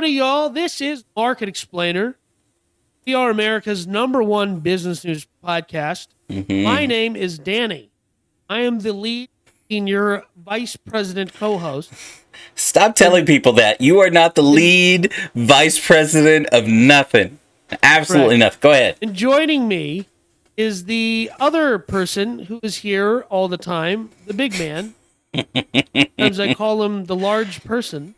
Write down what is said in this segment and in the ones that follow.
Howdy, y'all. This is Market Explainer. We are America's #1 business news podcast. Mm-hmm. My name is Danny. I am the lead senior vice president co-host. Stop telling people that. You are not the lead vice president of nothing. Absolutely nothing. Go ahead. And joining me is the other person who is here all the time, the big man. Sometimes I call him the large person.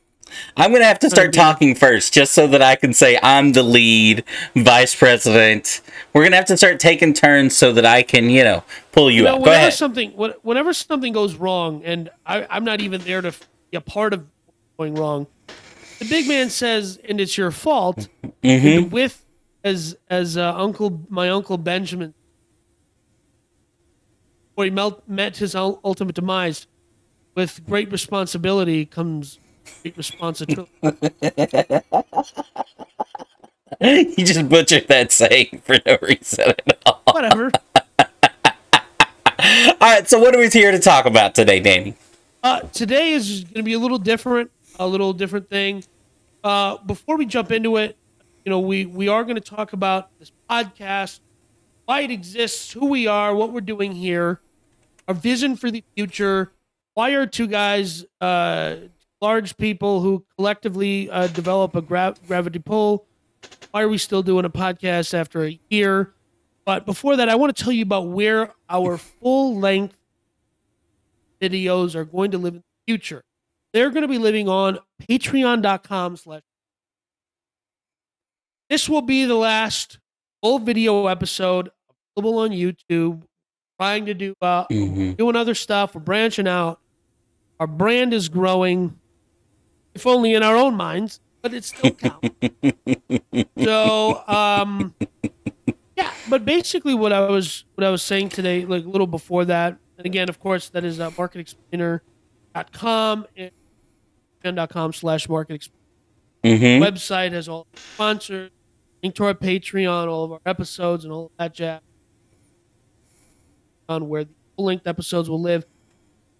I'm going to have to start talking first just so that I can say I'm the lead vice president. We're going to have to start taking turns so that I can, you know, pull you up. Go ahead. Whenever something goes wrong, and I'm not even there to be a part of going wrong, the big man says, and it's your fault, mm-hmm. with, as my uncle Benjamin, where he met his ultimate demise, with great responsibility comes... responsibility. You just butchered that saying for no reason at all. Whatever. All right, so what are we here to talk about today, Danny? Today is going to be a little different thing. Before we jump into it, you know, we are going to talk about this podcast, why it exists, who we are, what we're doing here, our vision for the future. Why are two guys? Large people who collectively develop a gravity pull. Why are we still doing a podcast after a year? But before that, I want to tell you about where our full-length videos are going to live in the future. They're going to be living on patreon.com/. This will be the last full video episode available on YouTube. Trying to do doing other stuff. We're branching out. Our brand is growing. If only in our own minds, but it still counts. So, yeah. But basically, what I was saying today, like a little before that, and again, of course, that is marketexplainer.com and .com/marketexplainer. Mm-hmm. Website has all the sponsors, link to our Patreon, all of our episodes, and all of that jazz. On where the full-length episodes will live.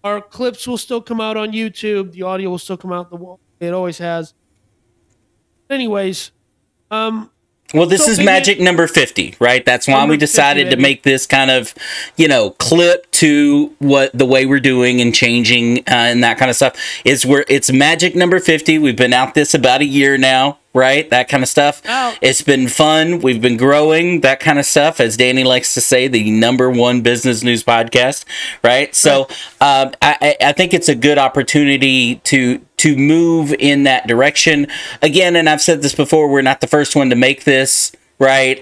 Our clips will still come out on YouTube. The audio will still come out the wall. It always has. Anyways. Well, this is magic number 50, right? That's why we decided to make this kind of, you know, clip to the way we're doing and changing and that kind of stuff. It's magic number 50. We've been out this about a year now, right? That kind of stuff. Oh. It's been fun. We've been growing, that kind of stuff. As Danny likes to say, the #1 business news podcast, right? So I think it's a good opportunity to move in that direction. Again, and I've said this before, we're not the first one to make this, right?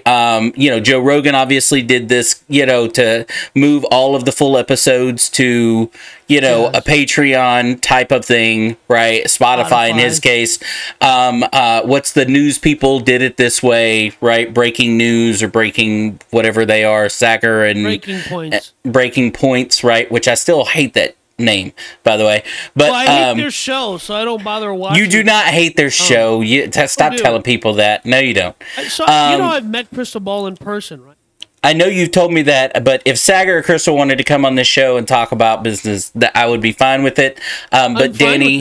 You know, Joe Rogan obviously did this, you know, to move all of the full episodes to, you know, a Patreon type of thing, right? Spotify in his case. What's the news people did it this way, right? Breaking news or breaking whatever they are, Sacker and Breaking Points, right? Which I still hate that name, by the way, but I hate their show, so I don't bother watching. You do not hate their show. Stop telling people that. No, you don't. So you know, I've met Crystal Ball in person, right? I know you've told me that, but if Sagar or Crystal wanted to come on this show and talk about business, that I would be fine with it. But Danny,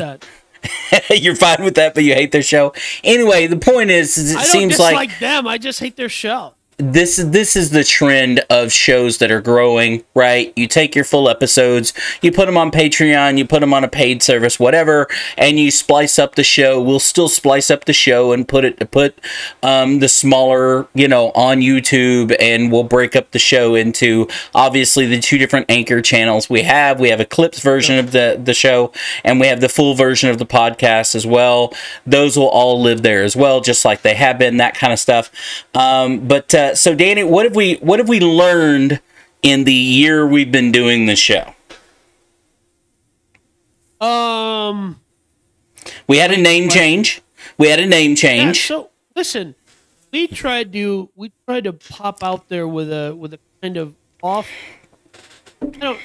you're fine with that, but you hate their show anyway. The point is I don't seems like them. I just hate their show. This is the trend of shows that are growing, right? You take your full episodes, you put them on Patreon, you put them on a paid service, whatever, and you splice up the show. We'll still splice up the show and put the smaller, you know, on YouTube, and we'll break up the show into obviously the two different anchor channels we have. We have a clips version of the show, and we have the full version of the podcast as well. Those will all live there as well, just like they have been, that kind of stuff. So Danny, what have we learned in the year we've been doing this show? We had a name change. Yeah, so listen, we tried to pop out there with a kind of off. With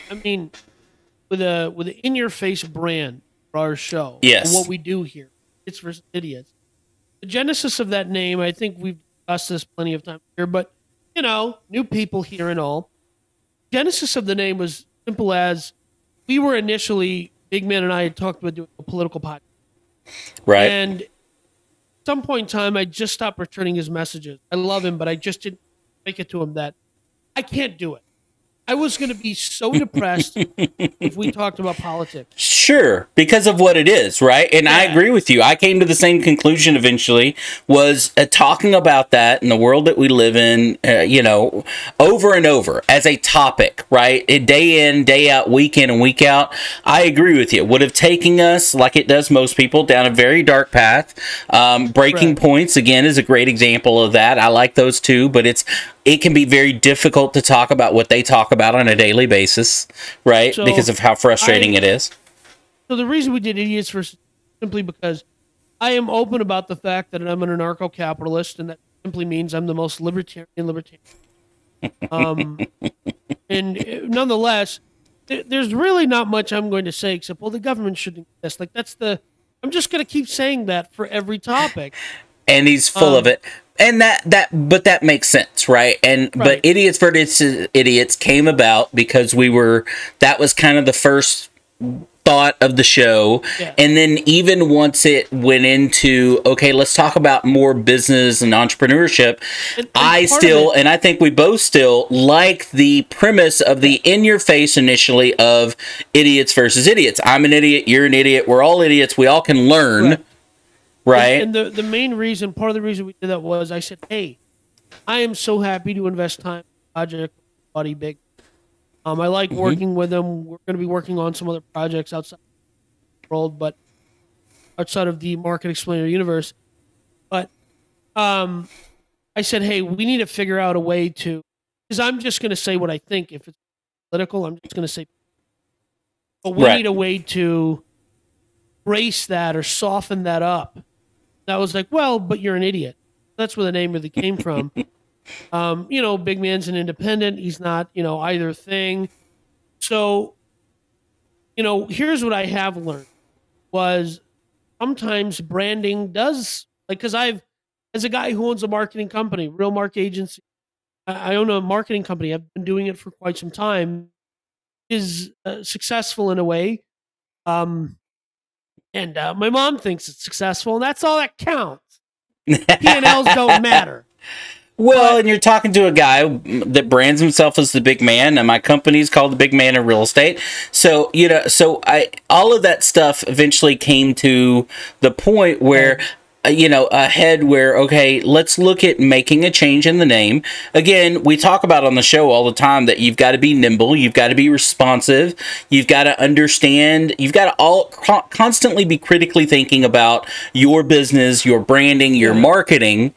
an in-your-face brand for our show. Yes, what we do here, it's for idiots. The genesis of that name, I think we've discussed this plenty of times here, but you know, new people here and all. Genesis of the name was simple as we were initially, Big Man and I had talked about doing a political podcast, right? And some point in time, I just stopped returning his messages. I love him, but I just didn't make it to him that I can't do it. I was going to be so depressed if we talked about politics. Sure, because of what it is, right? And yeah. I agree with you. I came to the same conclusion eventually, was talking about that in the world that we live in, over and over as a topic, right? Day in, day out, week in and week out. I agree with you. Would have taken us, like it does most people, down a very dark path. Breaking right. Points, again, is a great example of that. I like those too, but it can be very difficult to talk about what they talk about on a daily basis, right? So because of how frustrating it is. So the reason we did Idiots versus simply because I am open about the fact that I'm an anarcho-capitalist, and that simply means I'm the most libertarian. And nonetheless, there's really not much I'm going to say except, well, the government shouldn't exist. Like I'm just going to keep saying that for every topic. And he's full of it. And that makes sense, right? And right. But Idiots for Idiots came about because that was kind of the first thought of the show. Yeah. And then even once it went into, okay, let's talk about more business and entrepreneurship, and I think we both still like the premise of the in-your-face initially of Idiots versus Idiots. I'm an idiot, you're an idiot, we're all idiots, we all can learn. Right. Right. And the main reason, part of the reason we did that was I said, hey, I am so happy to invest time in a project with Buddy Big. I like working with him. We're going to be working on some other projects outside of the Market Explainer universe. But I said, hey, we need to figure out a way to, because I'm just going to say what I think. If it's political, I'm just going to say, but we need a way to brace that or soften that up. I was like, well, but you're an idiot. That's where the name really came from. Big man's an independent. He's not, either thing. So, here's what I have learned was sometimes branding does, like, because as a guy who owns a marketing company, Real Mark Agency, I own a marketing company. I've been doing it for quite some time. Is successful in a way. And my mom thinks it's successful, and that's all that counts. P&Ls don't matter. Well, and you're talking to a guy that brands himself as the big man, and my company's called the Big Man in Real Estate. So, all of that stuff eventually came to the point where... let's look at making a change in the name. Again, we talk about on the show all the time that you've got to be nimble, you've got to be responsive, you've got to understand, you've got to constantly be critically thinking about your business, your branding, your marketing.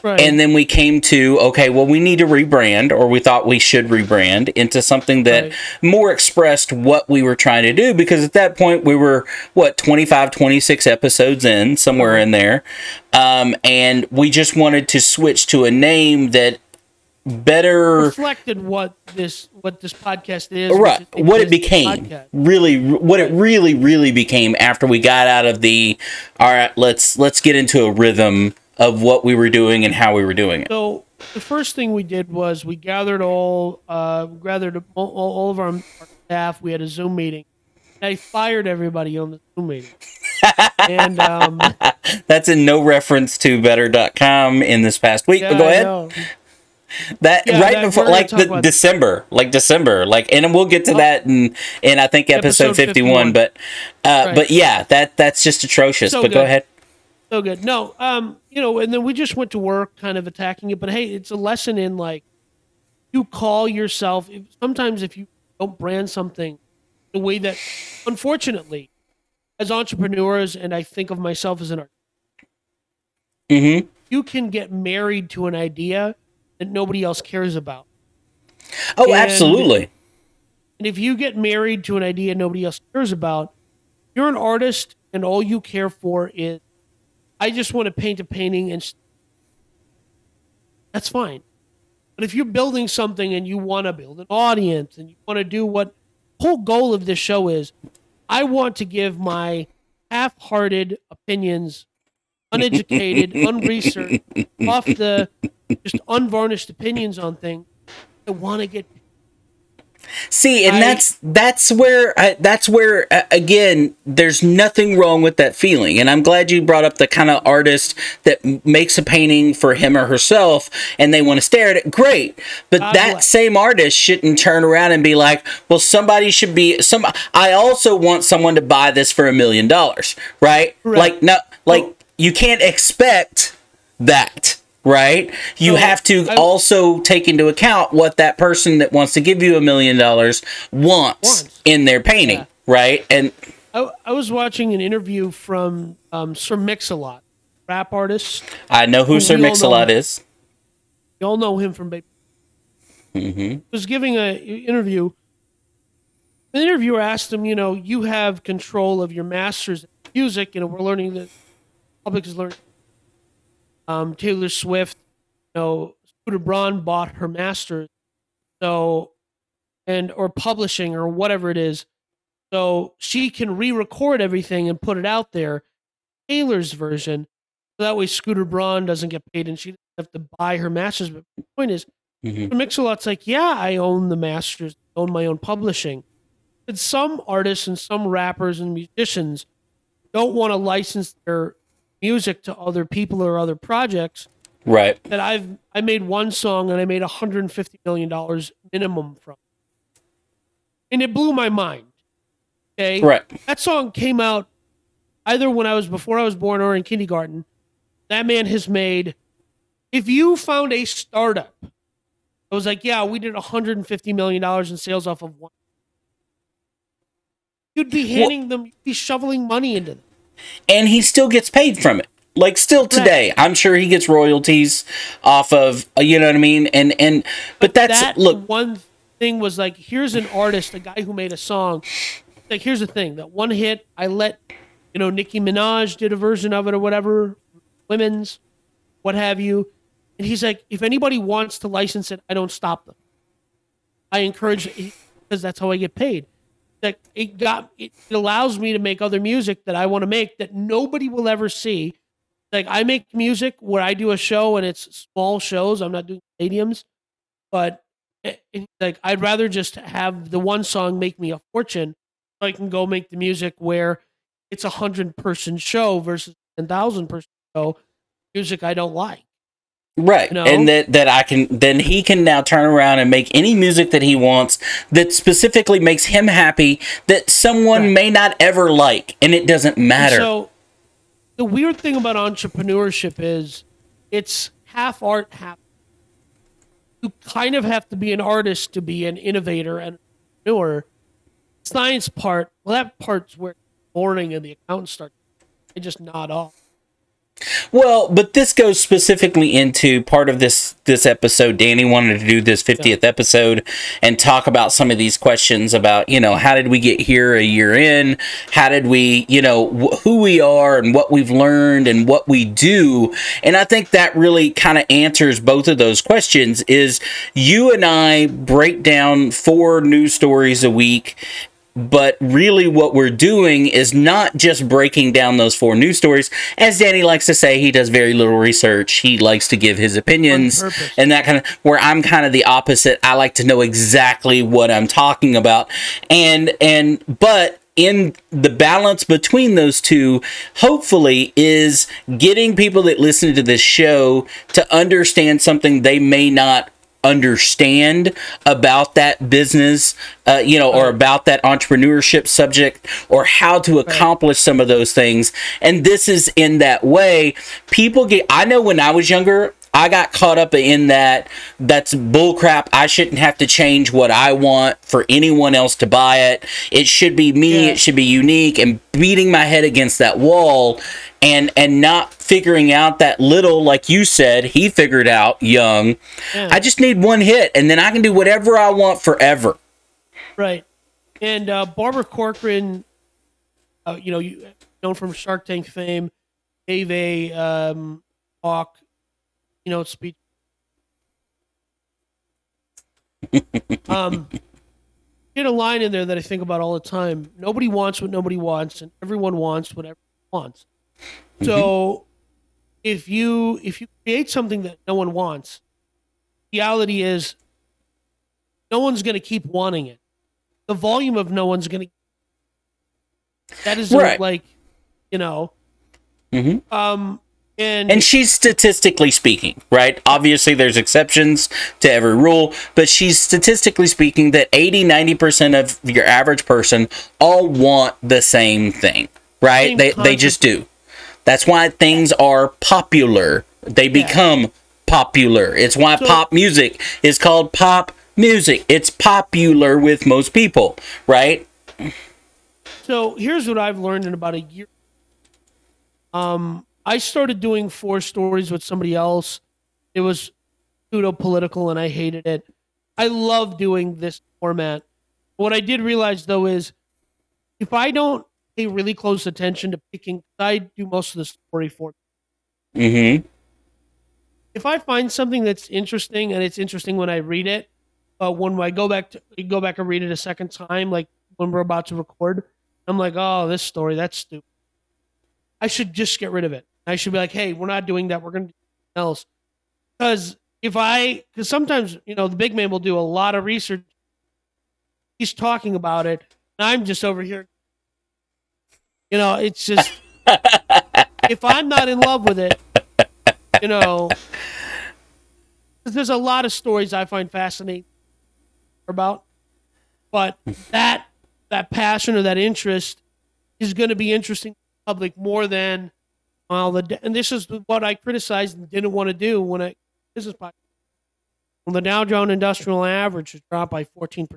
Right. And then we came to, we need to rebrand, or we thought we should rebrand into something that more expressed what we were trying to do, because at that point we were, 26 episodes in, somewhere in there. And we just wanted to switch to a name that better reflected what this podcast is, right? What it became, really became after we got out of the, all right, let's get into a rhythm of what we were doing and how we were doing it. So the first thing we did was we gathered all of our staff. We had a Zoom meeting. And I fired everybody on the Zoom meeting. And that's in no reference to better.com in this past week. Yeah, but go ahead. December, and we'll get to that in I think episode 51. But yeah, that's just atrocious. So go ahead. So good. No, and then we just went to work kind of attacking it. But hey, it's a lesson in, like, you call yourself. Sometimes if you don't brand something the way that, unfortunately, as entrepreneurs, and I think of myself as an artist, you can get married to an idea that nobody else cares about. Oh, absolutely. And if you get married to an idea nobody else cares about, you're an artist and all you care for is, I just want to paint a painting, and that's fine. But if you're building something and you want to build an audience and you want to do what the whole goal of this show is, I want to give my half-hearted opinions, uneducated, unresearched, just unvarnished opinions on things. I want to get See, and that's where again, there's nothing wrong with that feeling. And I'm glad you brought up the kind of artist that makes a painting for him or herself and they want to stare at it. Great. But that same artist shouldn't turn around and be like, well, somebody should be some. I also want someone to buy this for $1 million. Right? Like, no, like you can't expect that. Right? You have to also take into account what that person that wants to give you $1 million wants in their painting, right? And I was watching an interview from Sir Mix-a-Lot, rap artist. I know who Sir Mix-a-Lot is. You all know him from Baby. Mm-hmm. He was giving an interview. The interviewer asked him, you know, you have control of your master's music. You know, we're learning that the public is learning. Taylor Swift, you know, Scooter Braun bought her masters, so, and or publishing or whatever it is, so she can re-record everything and put it out there, Taylor's version, so that way Scooter Braun doesn't get paid and she doesn't have to buy her masters. But the point is, Mix-a-Lot's like, yeah, I own the masters, I own my own publishing. And some artists and some rappers and musicians don't want to license their music to other people or other projects, right? That I made one song and I made $150 million minimum from it. And it blew my mind. Okay, right? That song came out either when I was before I was born or in kindergarten. That man has made. If you found a startup, I was like, yeah, we did $150 million in sales off of one. You'd be handing them, you'd be shoveling money into them. And he still gets paid from it. Like, still today, I'm sure he gets royalties off of, you know what I mean? And but that's, that look. One thing was like, here's an artist, a guy who made a song. Like, here's the thing. That one hit, I let, you know, Nicki Minaj did a version of it or whatever, women's, what have you. And he's like, if anybody wants to license it, I don't stop them. I encourage it because that's how I get paid. That it allows me to make other music that I want to make that nobody will ever see. Like, I make music where I do a show and it's small shows. I'm not doing stadiums, but like, I'd rather just have the one song make me a fortune so I can go make the music where it's 100-person show versus 10,000-person show. Music I don't like. Right, you know? And that I can, then he can now turn around and make any music that he wants that specifically makes him happy that someone may not ever like, and it doesn't matter. And so, the weird thing about entrepreneurship is it's half art, half. You kind of have to be an artist to be an innovator and entrepreneur. Science part, well, that part's where it's boring and the accountants start. They just nod off. Well, but this goes specifically into part of this episode. Danny wanted to do this 50th episode and talk about some of these questions about, you know, how did we get here a year in? How did we, you know, who we are and what we've learned and what we do? And I think that really kind of answers both of those questions. Is you and I break down 4 news stories a week. But really what we're doing is not just breaking down those 4 news stories. As Danny likes to say, he does very little research. He likes to give his opinions and that kind of, where I'm kind of the opposite. I like to know exactly what I'm talking about. But in the balance between those two, hopefully, is getting people that listen to this show to understand something they may not understand about that business, or about that entrepreneurship subject, or how to accomplish some of those things. And this is in that way. I know when I was younger, I got caught up in that's bullcrap. I shouldn't have to change what I want for anyone else to buy it. It should be me. Yeah. It should be unique. And beating my head against that wall and not figuring out that little, like you said, he figured out young. Yeah. I just need one hit, and then I can do whatever I want forever. Right. And Barbara Corcoran, known from Shark Tank fame, gave a talk. You know, speech. Get a line in there that I think about all the time. Nobody wants what nobody wants, and everyone wants what everyone wants. So, if you create something that no one wants, reality is No one's going to keep wanting it. The volume of no one's going to. That is right. Like, you know. Mm-hmm. And she's statistically speaking, right? Obviously, there's exceptions to every rule, but she's statistically speaking that 80-90% of your average person all want the same thing, right? They just do. That's why things are popular. They become popular. It's why pop music is called pop music. It's popular with most people, right? So here's what I've learned in about a year. I started doing 4 stories with somebody else. It was pseudo-political, and I hated it. I love doing this format. What I did realize, though, is if I don't pay really close attention to picking, I do most of the story for me. Mm-hmm. If I find something that's interesting, and it's interesting when I read it, when I go back and read it a second time, like when we're about to record, I'm like, oh, this story, that's stupid. I should just get rid of it. I should be like, hey, we're not doing that. We're going to do something else. Because sometimes, you know, the big man will do a lot of research. He's talking about it. And I'm just over here. You know, it's just, if I'm not in love with it, you know, because there's a lot of stories I find fascinating about, but that passion or that interest is going to be interesting to the public more than, and this is what I criticized and didn't want to do when I business podcast. When the Dow Jones Industrial Average has dropped by 14%, I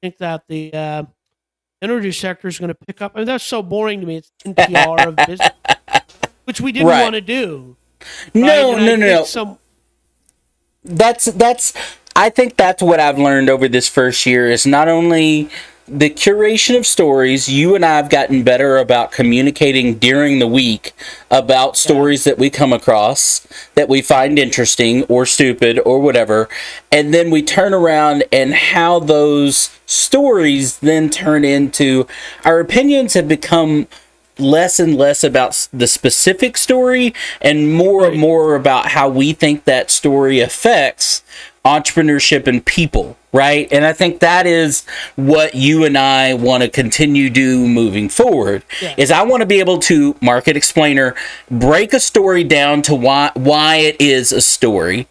think that the energy sector is going to pick up. I mean, that's so boring to me. It's NPR of business, which we didn't want to do. Right? No. That's. I think that's what I've learned over this first year is not only the curation of stories. You and I have gotten better about communicating during the week about stories that we come across that we find interesting or stupid or whatever, and then we turn around and how those stories then turn into our opinions have become less and less about the specific story and more and more about how we think that story affects entrepreneurship and people, right? And I think that is what you and I want to continue do moving forward, is I want to be able to, Market Explainer, break a story down to why it is a story,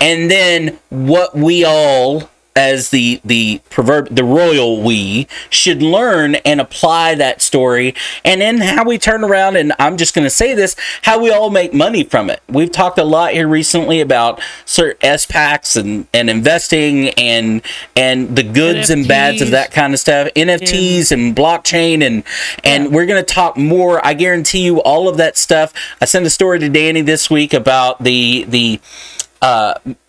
and then what we all, as the royal we, should learn and apply that story, and then how we turn around, and I'm just going to say this, how we all make money from it. We've talked a lot here recently about SPACs and investing and the goods NFTs, and bads of that kind of stuff, NFTs and blockchain, and we're going to talk more. I guarantee you all of that stuff. I sent a story to Danny this week about the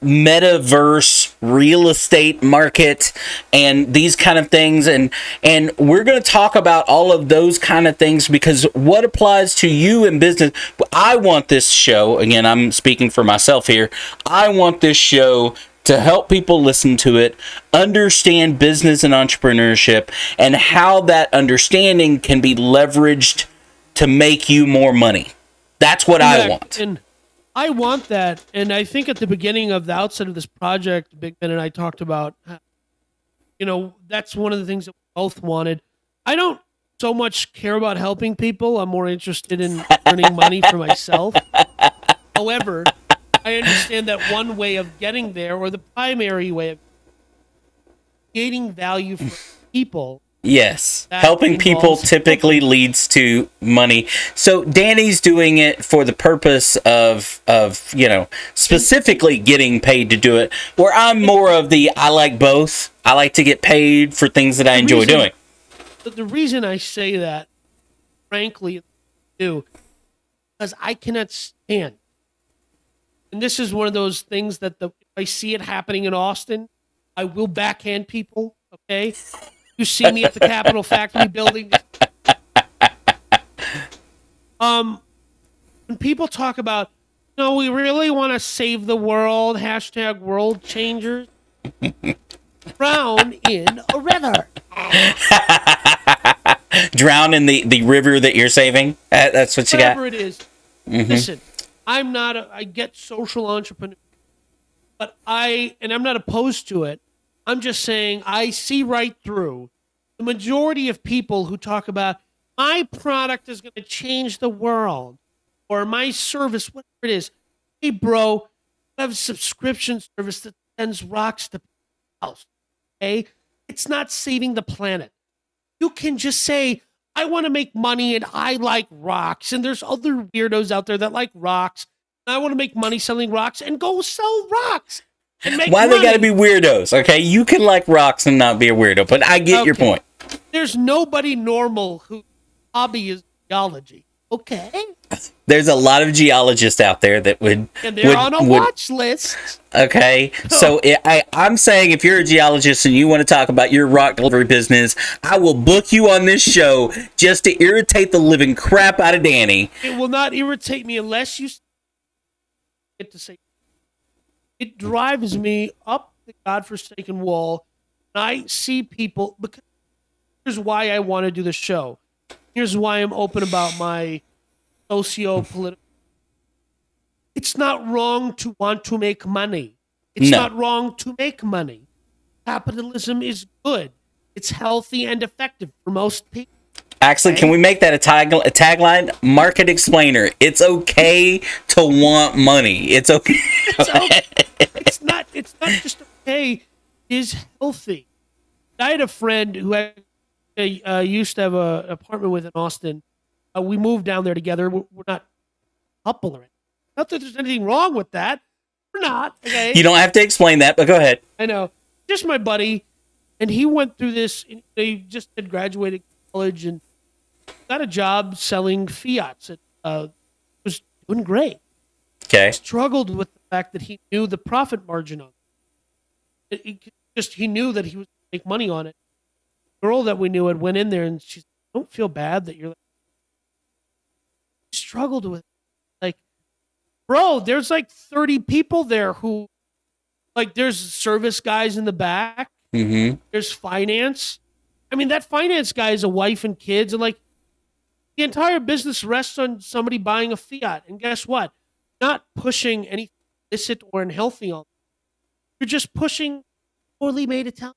metaverse real estate market and these kind of things, and we're going to talk about all of those kind of things, because what applies to you in business. I want this show, again, I'm speaking for myself here, I want this show to help people listen to it, understand business and entrepreneurship, and how that understanding can be leveraged to make you more money. That's what I want. I want that, and I think at the beginning of the outset of this project, Big Ben and I talked about, you know, that's one of the things that we both wanted. I don't so much care about helping people. I'm more interested in earning money for myself. However, I understand that one way of getting there, or the primary way of creating value for people, yes, that helping people typically leads to money. So Danny's doing it for the purpose of you know, specifically getting paid to do it, where I'm more of the, I like both. I like to get paid for things that I enjoy doing. But the reason I say that, frankly, too, because I cannot stand, and this is one of those things that if I see it happening in Austin, I will backhand people, okay? You see me at the Capitol Factory building. When people talk about, no, we really want to save the world, #world changers. Drown in a river. Drown in the river that you're saving? That's what you got? Whatever it is. Mm-hmm. Listen, I get social entrepreneur, but I'm not opposed to it. I'm just saying I see right through the majority of people who talk about my product is going to change the world or my service, whatever it is. Hey, bro, I have a subscription service that sends rocks to people's house. Okay? It's not saving the planet. You can just say, I want to make money and I like rocks. And there's other weirdos out there that like rocks. And I want to make money selling rocks and go sell rocks. And make Why money. They got to be weirdos? Okay, you can like rocks and not be a weirdo, but I get your point. There's nobody normal whose hobby is geology. Okay. There's a lot of geologists out there that would... And they're on a watch list. Okay. So I'm saying if you're a geologist and you want to talk about your rock delivery business, I will book you on this show just to irritate the living crap out of Danny. It will not irritate me unless you get to say... It drives me up the godforsaken wall. And I see people... because here's why I want to do the show. Here's why I'm open about my socio-political. It's not wrong to want to make money. It's not wrong to make money. Capitalism is good. It's healthy and effective for most people. Actually, can we make that a tagline? Market Explainer. It's okay to want money. It's okay. It's not just okay. It is healthy. I had a friend who had used to have an apartment with in Austin. We moved down there together. We're not couple or anything. Not that there's anything wrong with that. We're not. Okay? You don't have to explain that, but go ahead. I know. Just my buddy, and he went through this. He just had graduated college and got a job selling Fiats. It was doing great. Okay. He struggled with the fact that he knew the profit margin on it. He knew that he was going to make money on it. The girl that we knew had went in there, and she said, don't feel bad that you're like, struggled with it. Like, bro, there's like 30 people there who, like, there's service guys in the back. Mm-hmm. There's finance. I mean, that finance guy is a wife and kids, and like the entire business rests on somebody buying a Fiat. And guess what? Not pushing anything illicit or unhealthy on you're just pushing poorly made Italian.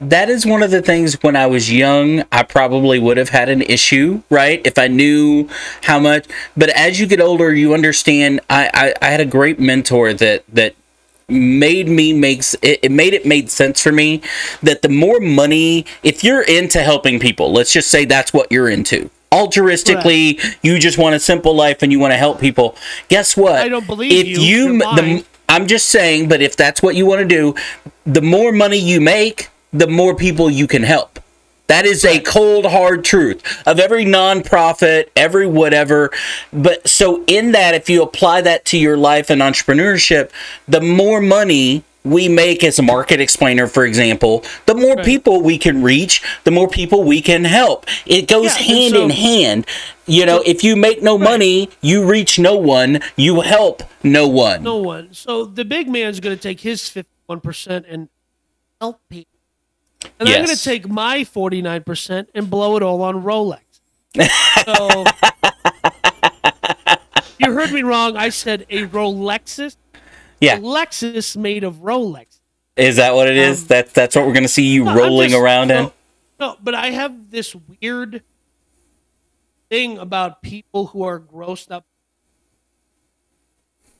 That is one of the things when I was young, I probably would have had an issue, right? If I knew how much. But as you get older, you understand. I had a great mentor that made me made sense for me that the more money, if you're into helping people, let's just say that's what you're into. Altruistically, right. You just want a simple life and you want to help people. Guess what? I don't believe if you I'm just saying, but if that's what you want to do, the more money you make, the more people you can help. That is a cold, hard truth of every nonprofit, every whatever. But so in that, if you apply that to your life and entrepreneurship, the more money we make as a Market Explainer, for example, the more people we can reach, the more people we can help. It goes hand in hand. You know, if you make no money, you reach no one, you help no one. No one. So the big man's going to take his 51% and help people. And I'm going to take my 49% and blow it all on Rolex. So, you heard me wrong. I said a Rolexus. Yeah. A Lexus made of Rolex. Is that what it is? That's what we're going to see you rolling around in? No, but I have this weird thing about people who are grossed up.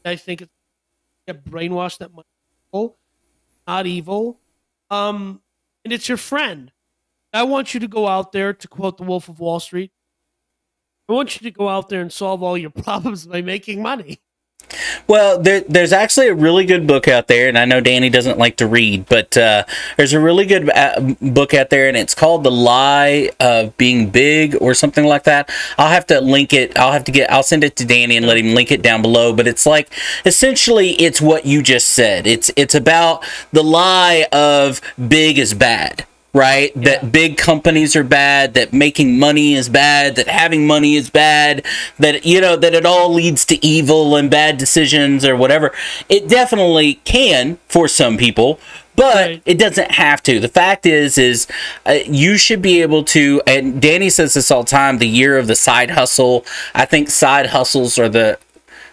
I think it's brainwashed that money is evil, not evil. And it's your friend. I want you to go out there, to quote the Wolf of Wall Street, I want you to go out there and solve all your problems by making money. Well, there's actually a really good book out there, and I know Danny doesn't like to read, but there's a really good book out there, and it's called The Lie of Being Big or something like that. I'll have to link it. I'll send it to Danny and let him link it down below, but it's like, essentially, it's what you just said. It's about the lie of big is bad. Right? Yeah. That big companies are bad, that making money is bad, that having money is bad, that, you know, that it all leads to evil and bad decisions or whatever. It definitely can for some people, but it doesn't have to. The fact is you should be able to, and Danny says this all the time, the year of the side hustle. I think side hustles are the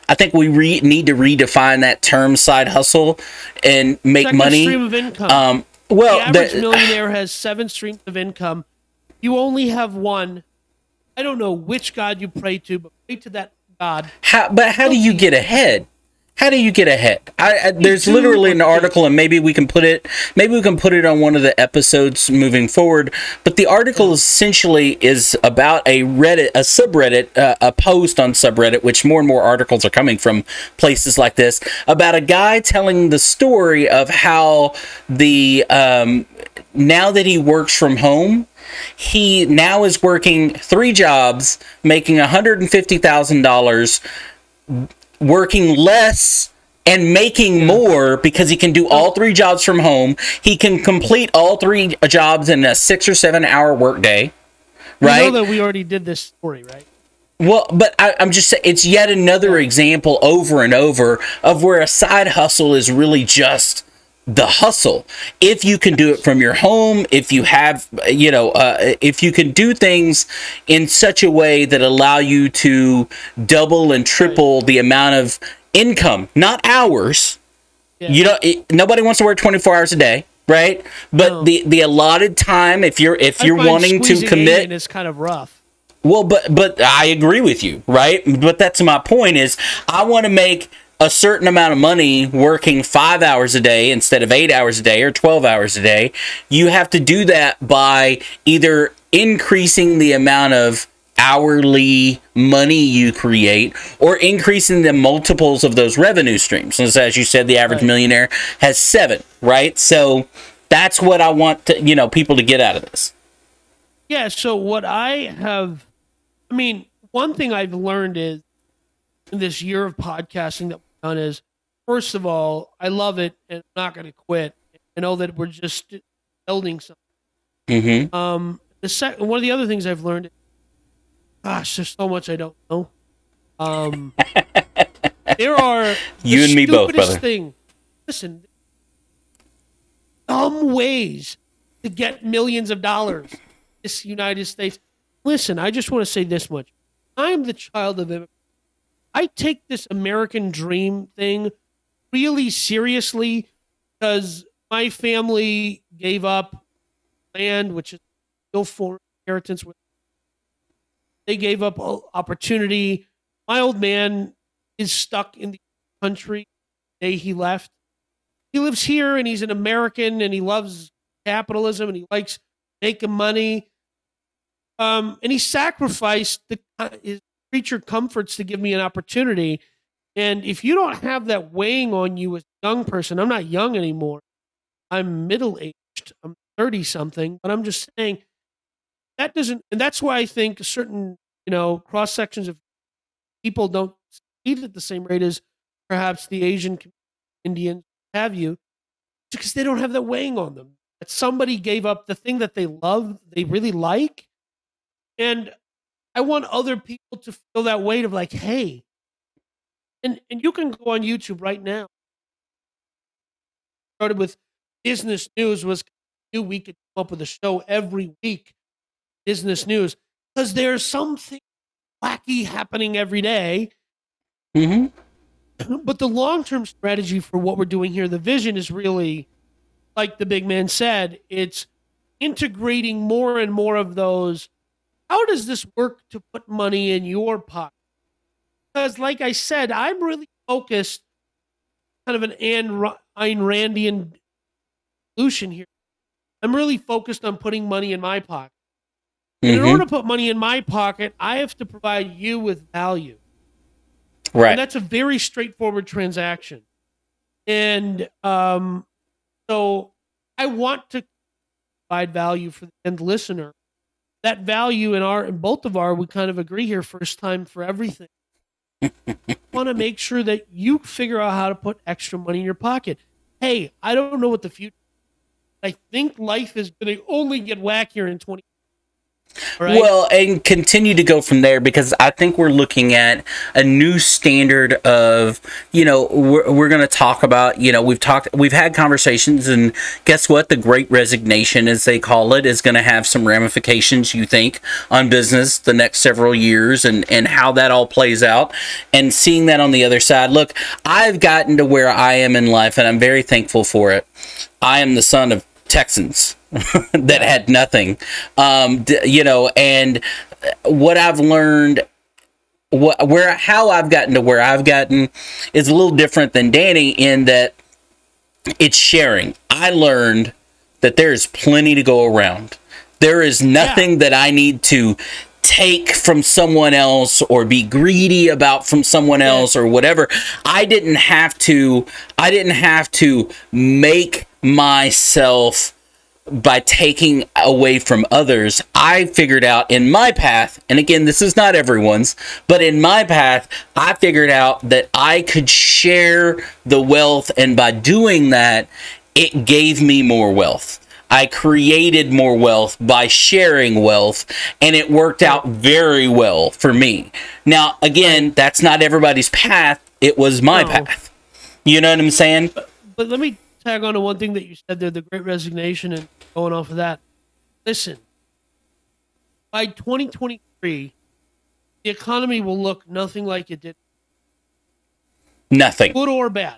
I think we need to redefine that term side hustle and make second money. Stream of income. Well, the average millionaire has 7 streams of income. You only have one. I don't know which God you pray to, but pray to that God. How do you get ahead? How do you get ahead? There's literally an article, and maybe we can put it on one of the episodes moving forward. But the article essentially is about a post on subreddit, which more and more articles are coming from places like this, about a guy telling the story of how the now that he works from home, he now is working 3 jobs, making $150,000. Working less and making more because he can do all 3 jobs from home. He can complete all 3 jobs in a 6 or 7 hour workday, right? You know that we already did this story, right? Well, but I'm just saying it's yet another example over and over of where a side hustle is really just the hustle. If you can do it from your home, if you have, if you can do things in such a way that allow you to double and triple the amount of income, not hours. Yeah. Nobody wants to work 24 hours a day, right? But the allotted time, if you're wanting to commit, is kind of rough. Well, but I agree with you, right? But that's my point is I want to make a certain amount of money working 5 hours a day instead of 8 hours a day or 12 hours a day. You have to do that by either increasing the amount of hourly money you create or increasing the multiples of those revenue streams. And as you said, the average millionaire has 7, right? So that's what I want to, people to get out of this. Yeah, so what one thing I've learned is in this year of podcasting that we've done is, first of all, I love it and I'm not going to quit. I know that we're just building something. Mm-hmm. One of the other things I've learned is, gosh, there's so much I don't know. There are you and me both, brother. Thing. Listen, some ways to get millions of dollars in this United States. Listen, I just want to say this much. I'm the child of immigrants. I take this American dream thing really seriously because my family gave up land, which is still foreign inheritance. They gave up opportunity. My old man is stuck in the country the day he left. He lives here, and he's an American, and he loves capitalism, and he likes making money. And he sacrificed his creature comforts to give me an opportunity. And if you don't have that weighing on you as a young person, I'm not young anymore. I'm middle-aged. I'm 30-something. But I'm just saying that doesn't... And that's why I think certain, cross-sections of people don't succeed at the same rate as perhaps the Asian community, Indians, have you, because they don't have that weighing on them. That somebody gave up the thing that they love, they really like. And I want other people to feel that weight of like, hey, and you can go on YouTube right now. Started with business news was new. We could come up with a show every week, business news, because there's something wacky happening every day. Mm-hmm. But the long-term strategy for what we're doing here, the vision is really, like the big man said, it's integrating more and more of those. How does this work to put money in your pocket? Because, like I said, I'm really focused kind of an Ayn Randian solution here. I'm really focused on putting money in my pocket. Mm-hmm. And in order to put money in my pocket, I have to provide you with value. Right. And that's a very straightforward transaction. And so I want to provide value for the end listener. That value in both of our, we kind of agree here, first time for everything. I want to make sure that you figure out how to put extra money in your pocket. Hey, I don't know what the future is. I think life is going to only get wackier in 20. Right? Well, and continue to go from there, because I think we're looking at a new standard of, you know, we're going to talk about, you know, we've had conversations, and guess what? The Great Resignation, as they call it, is going to have some ramifications, you think, on business the next several years, and how that all plays out, and seeing that on the other side. Look, I've gotten to where I am in life, and I'm very thankful for it. I am the son of Texans that had nothing, you know, and what I've learned, how I've gotten to where I've gotten is a little different than Danny in that it's sharing. I learned that there is plenty to go around. There is nothing that I need to take from someone else or be greedy about from someone else or whatever. I didn't have to make myself by taking away from others. I figured out in my path, and again, this is not everyone's, but in my path, I figured out that I could share the wealth, and by doing that, it gave me more wealth. I created more wealth by sharing wealth, and it worked out very well for me. Now, again, that's not everybody's path. It was my path. You know what I'm saying? But let me tag on to one thing that you said there, the Great Resignation, and going off of that. Listen, by 2023, the economy will look nothing like it did. Nothing. Good or bad.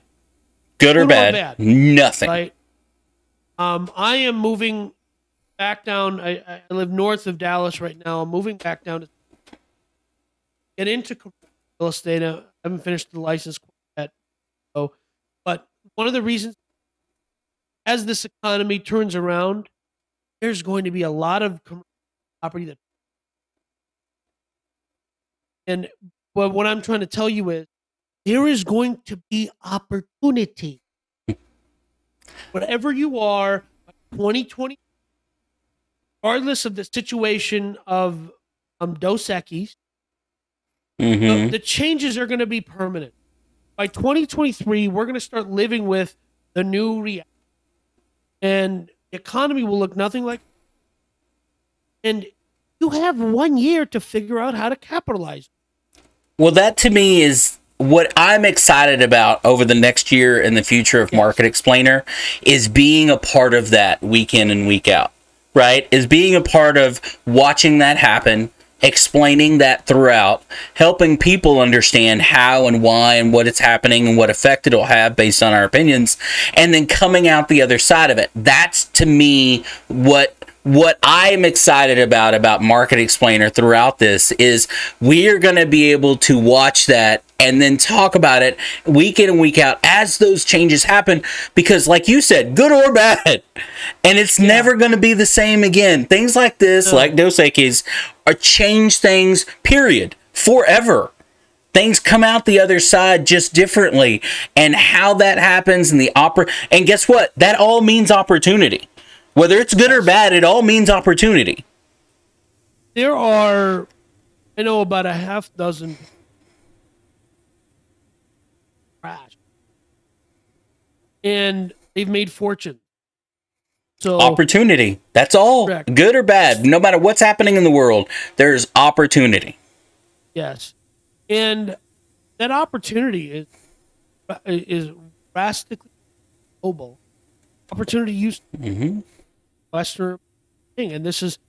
Good or bad. Nothing. Right? I am moving back down. I live north of Dallas right now. I'm moving back down to get into real estate. I haven't finished the license yet. So, but one of the reasons, as this economy turns around, there's going to be a lot of commercial property that. And but what I'm trying to tell you is there is going to be opportunity. Whatever you are, 2020, regardless of the situation of Dos Equis, the changes are going to be permanent. By 2023, we're going to start living with the new reality. And the economy will look nothing like that. And you have 1 year to figure out how to capitalize. Well, that to me is what I'm excited about over the next year and the future of Market Explainer is being a part of that week in and week out, right? Is being a part of watching that happen, explaining that throughout, helping people understand how and why and what it's happening and what effect it'll have based on our opinions, and then coming out the other side of it. That's, to me, what I'm excited about Market Explainer throughout this is we're going to be able to watch that and then talk about it week in and week out as those changes happen, because like you said, good or bad, and it's never going to be the same again. Things like this, like Dos Equis, are change things, period, forever. Things come out the other side just differently, and how that happens and and guess what? That all means opportunity. Whether it's good or bad, it all means opportunity. There are, I know, about a half dozen crashed, and they've made fortune. So opportunity. That's all. Correct. Good or bad, no matter what's happening in the world, there's opportunity. Yes, and that opportunity is drastically global. Opportunity used to be a Western thing, and this is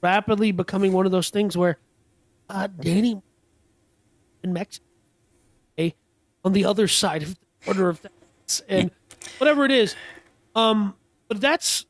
rapidly becoming one of those things where Danny in Mexico, on the other side of the border of that, and whatever it is. But that's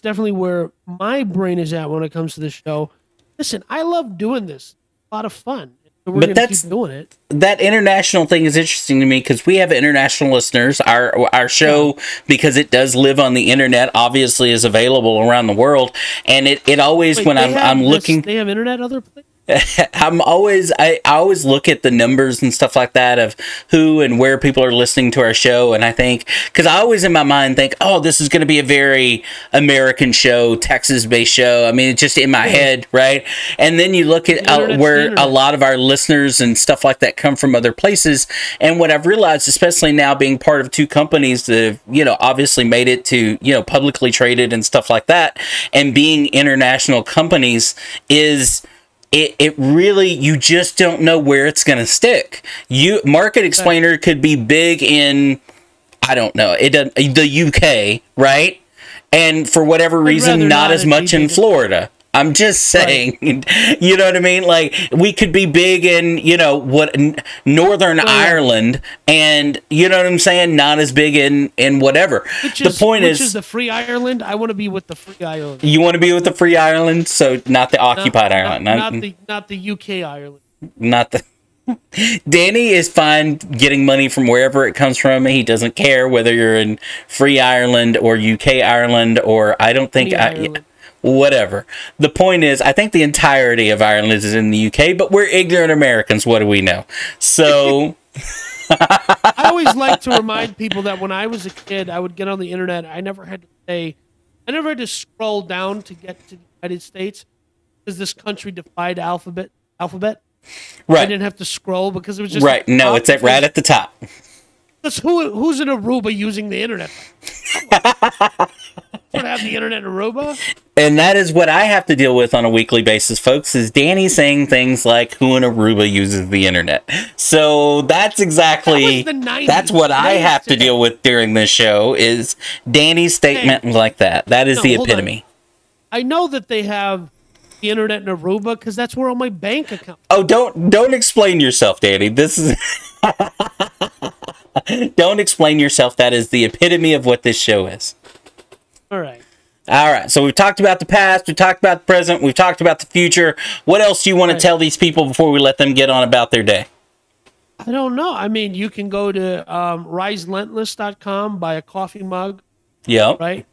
definitely where my brain is at when it comes to this show. Listen, I love doing this. It's a lot of fun. So we're going to keep doing it. That international thing is interesting to me because we have international listeners. Our show, because it does live on the internet, obviously is available around the world. And it always, when I'm looking... They have internet other places? I always look at the numbers and stuff like that of who and where people are listening to our show, and I think, because I always in my mind think, oh, this is going to be a very American show, Texas-based show. I mean, it's just in my head, right? And then you look at where a lot of our listeners and stuff like that come from other places, and what I've realized, especially now being part of two companies that have, you know, obviously made it to, you know, publicly traded and stuff like that, and being international companies is... It really, you just don't know where it's going to stick. Market Explainer could be big in, I don't know, the UK, right? And for whatever reason, not as much in Florida. I'm just saying, right. You know what I mean? Like, we could be big in, you know, Northern Ireland, and, you know what I'm saying, not as big in whatever. The point is the free Ireland. I want to be with the free Ireland. You want to be with the free Ireland, so not the occupied Ireland. Not the UK Ireland. Not the... Danny is fine getting money from wherever it comes from. He doesn't care whether you're in free Ireland or UK Ireland or whatever. The point is, I think the entirety of Ireland is in the UK, but we're ignorant Americans. What do we know? So I always like to remind people that when I was a kid, I would get on the internet. I never had to scroll down to get to the United States because this country defied alphabet. Right. I didn't have to scroll because it was just right. No, it's right at the top. Because who's in Aruba using the internet? I have the internet in Aruba. And that is what I have to deal with on a weekly basis, folks, is Danny saying things like, who in Aruba uses the internet? So that's exactly, that's what I have to deal with during this show, is Danny's statement like that. That is the epitome. I know that they have the internet in Aruba because that's where all my bank account. Oh, don't explain yourself, Danny. This is... Don't explain yourself. That is the epitome of what this show is. All right. So we've talked about the past. We've talked about the present. We've talked about the future. What else do you want to tell these people before we let them get on about their day? I don't know. I mean, you can go to riselentless.com, buy a coffee mug. Yeah. Right?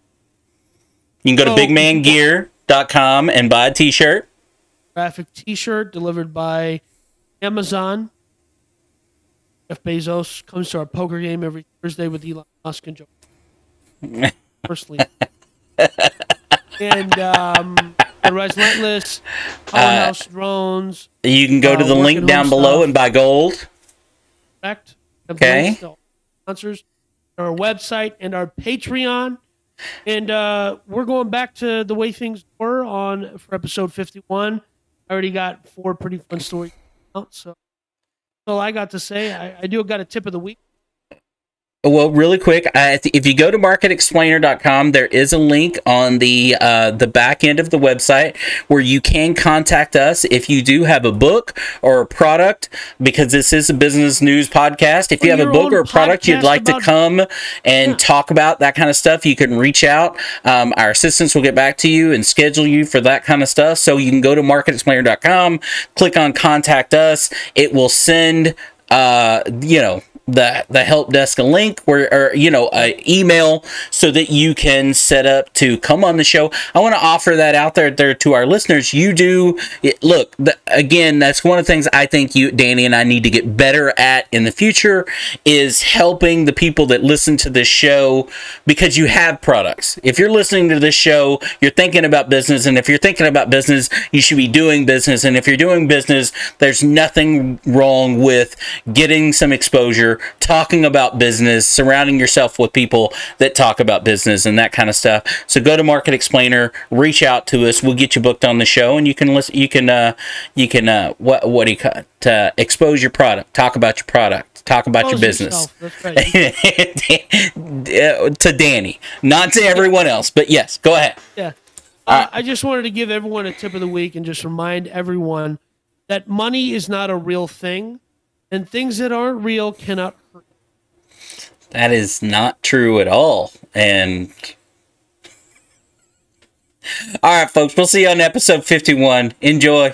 You can go to bigmangear.com and buy a t-shirt. Graphic t-shirt delivered by Amazon. Jeff Bezos comes to our poker game every Thursday with Elon Musk and Joe Rogan. Personally. And the Relentless, Powerhouse Drones. You can go to the link down below and buy gold. Correct. Okay. Sponsors, our website and our Patreon. And we're going back to the way things were for episode 51. I already got 4 pretty fun stories out, so all I got to say. I do got a tip of the week. Well, really quick, if you go to marketexplainer.com, there is a link on the back end of the website where you can contact us if you do have a book or a product, because this is a business news podcast. If you have a book or a product you'd like to come and talk about, that kind of stuff, you can reach out. Our assistants will get back to you and schedule you for that kind of stuff. So you can go to marketexplainer.com, click on Contact Us. It will send, the help desk a link or an email so that you can set up to come on the show. I want to offer that out there to our listeners. You do it, look, again, that's one of the things I think you, Danny, and I need to get better at in the future is helping the people that listen to this show, because you have products. If you're listening to this show, you're thinking about business, and if you're thinking about business, you should be doing business, and if you're doing business, there's nothing wrong with getting some exposure, talking about business, surrounding yourself with people that talk about business and that kind of stuff. So go to Market Explainer, reach out to us, we'll get you booked on the show, and you can listen, you can expose your product, talk about your product, talk about your business. That's right. To Danny, not to everyone else, but yes, go ahead. Yeah. Right. I just wanted to give everyone a tip of the week and just remind everyone that money is not a real thing. And things that aren't real cannot hurt. That is not true at all. And all right, folks, we'll see you on episode 51. Enjoy.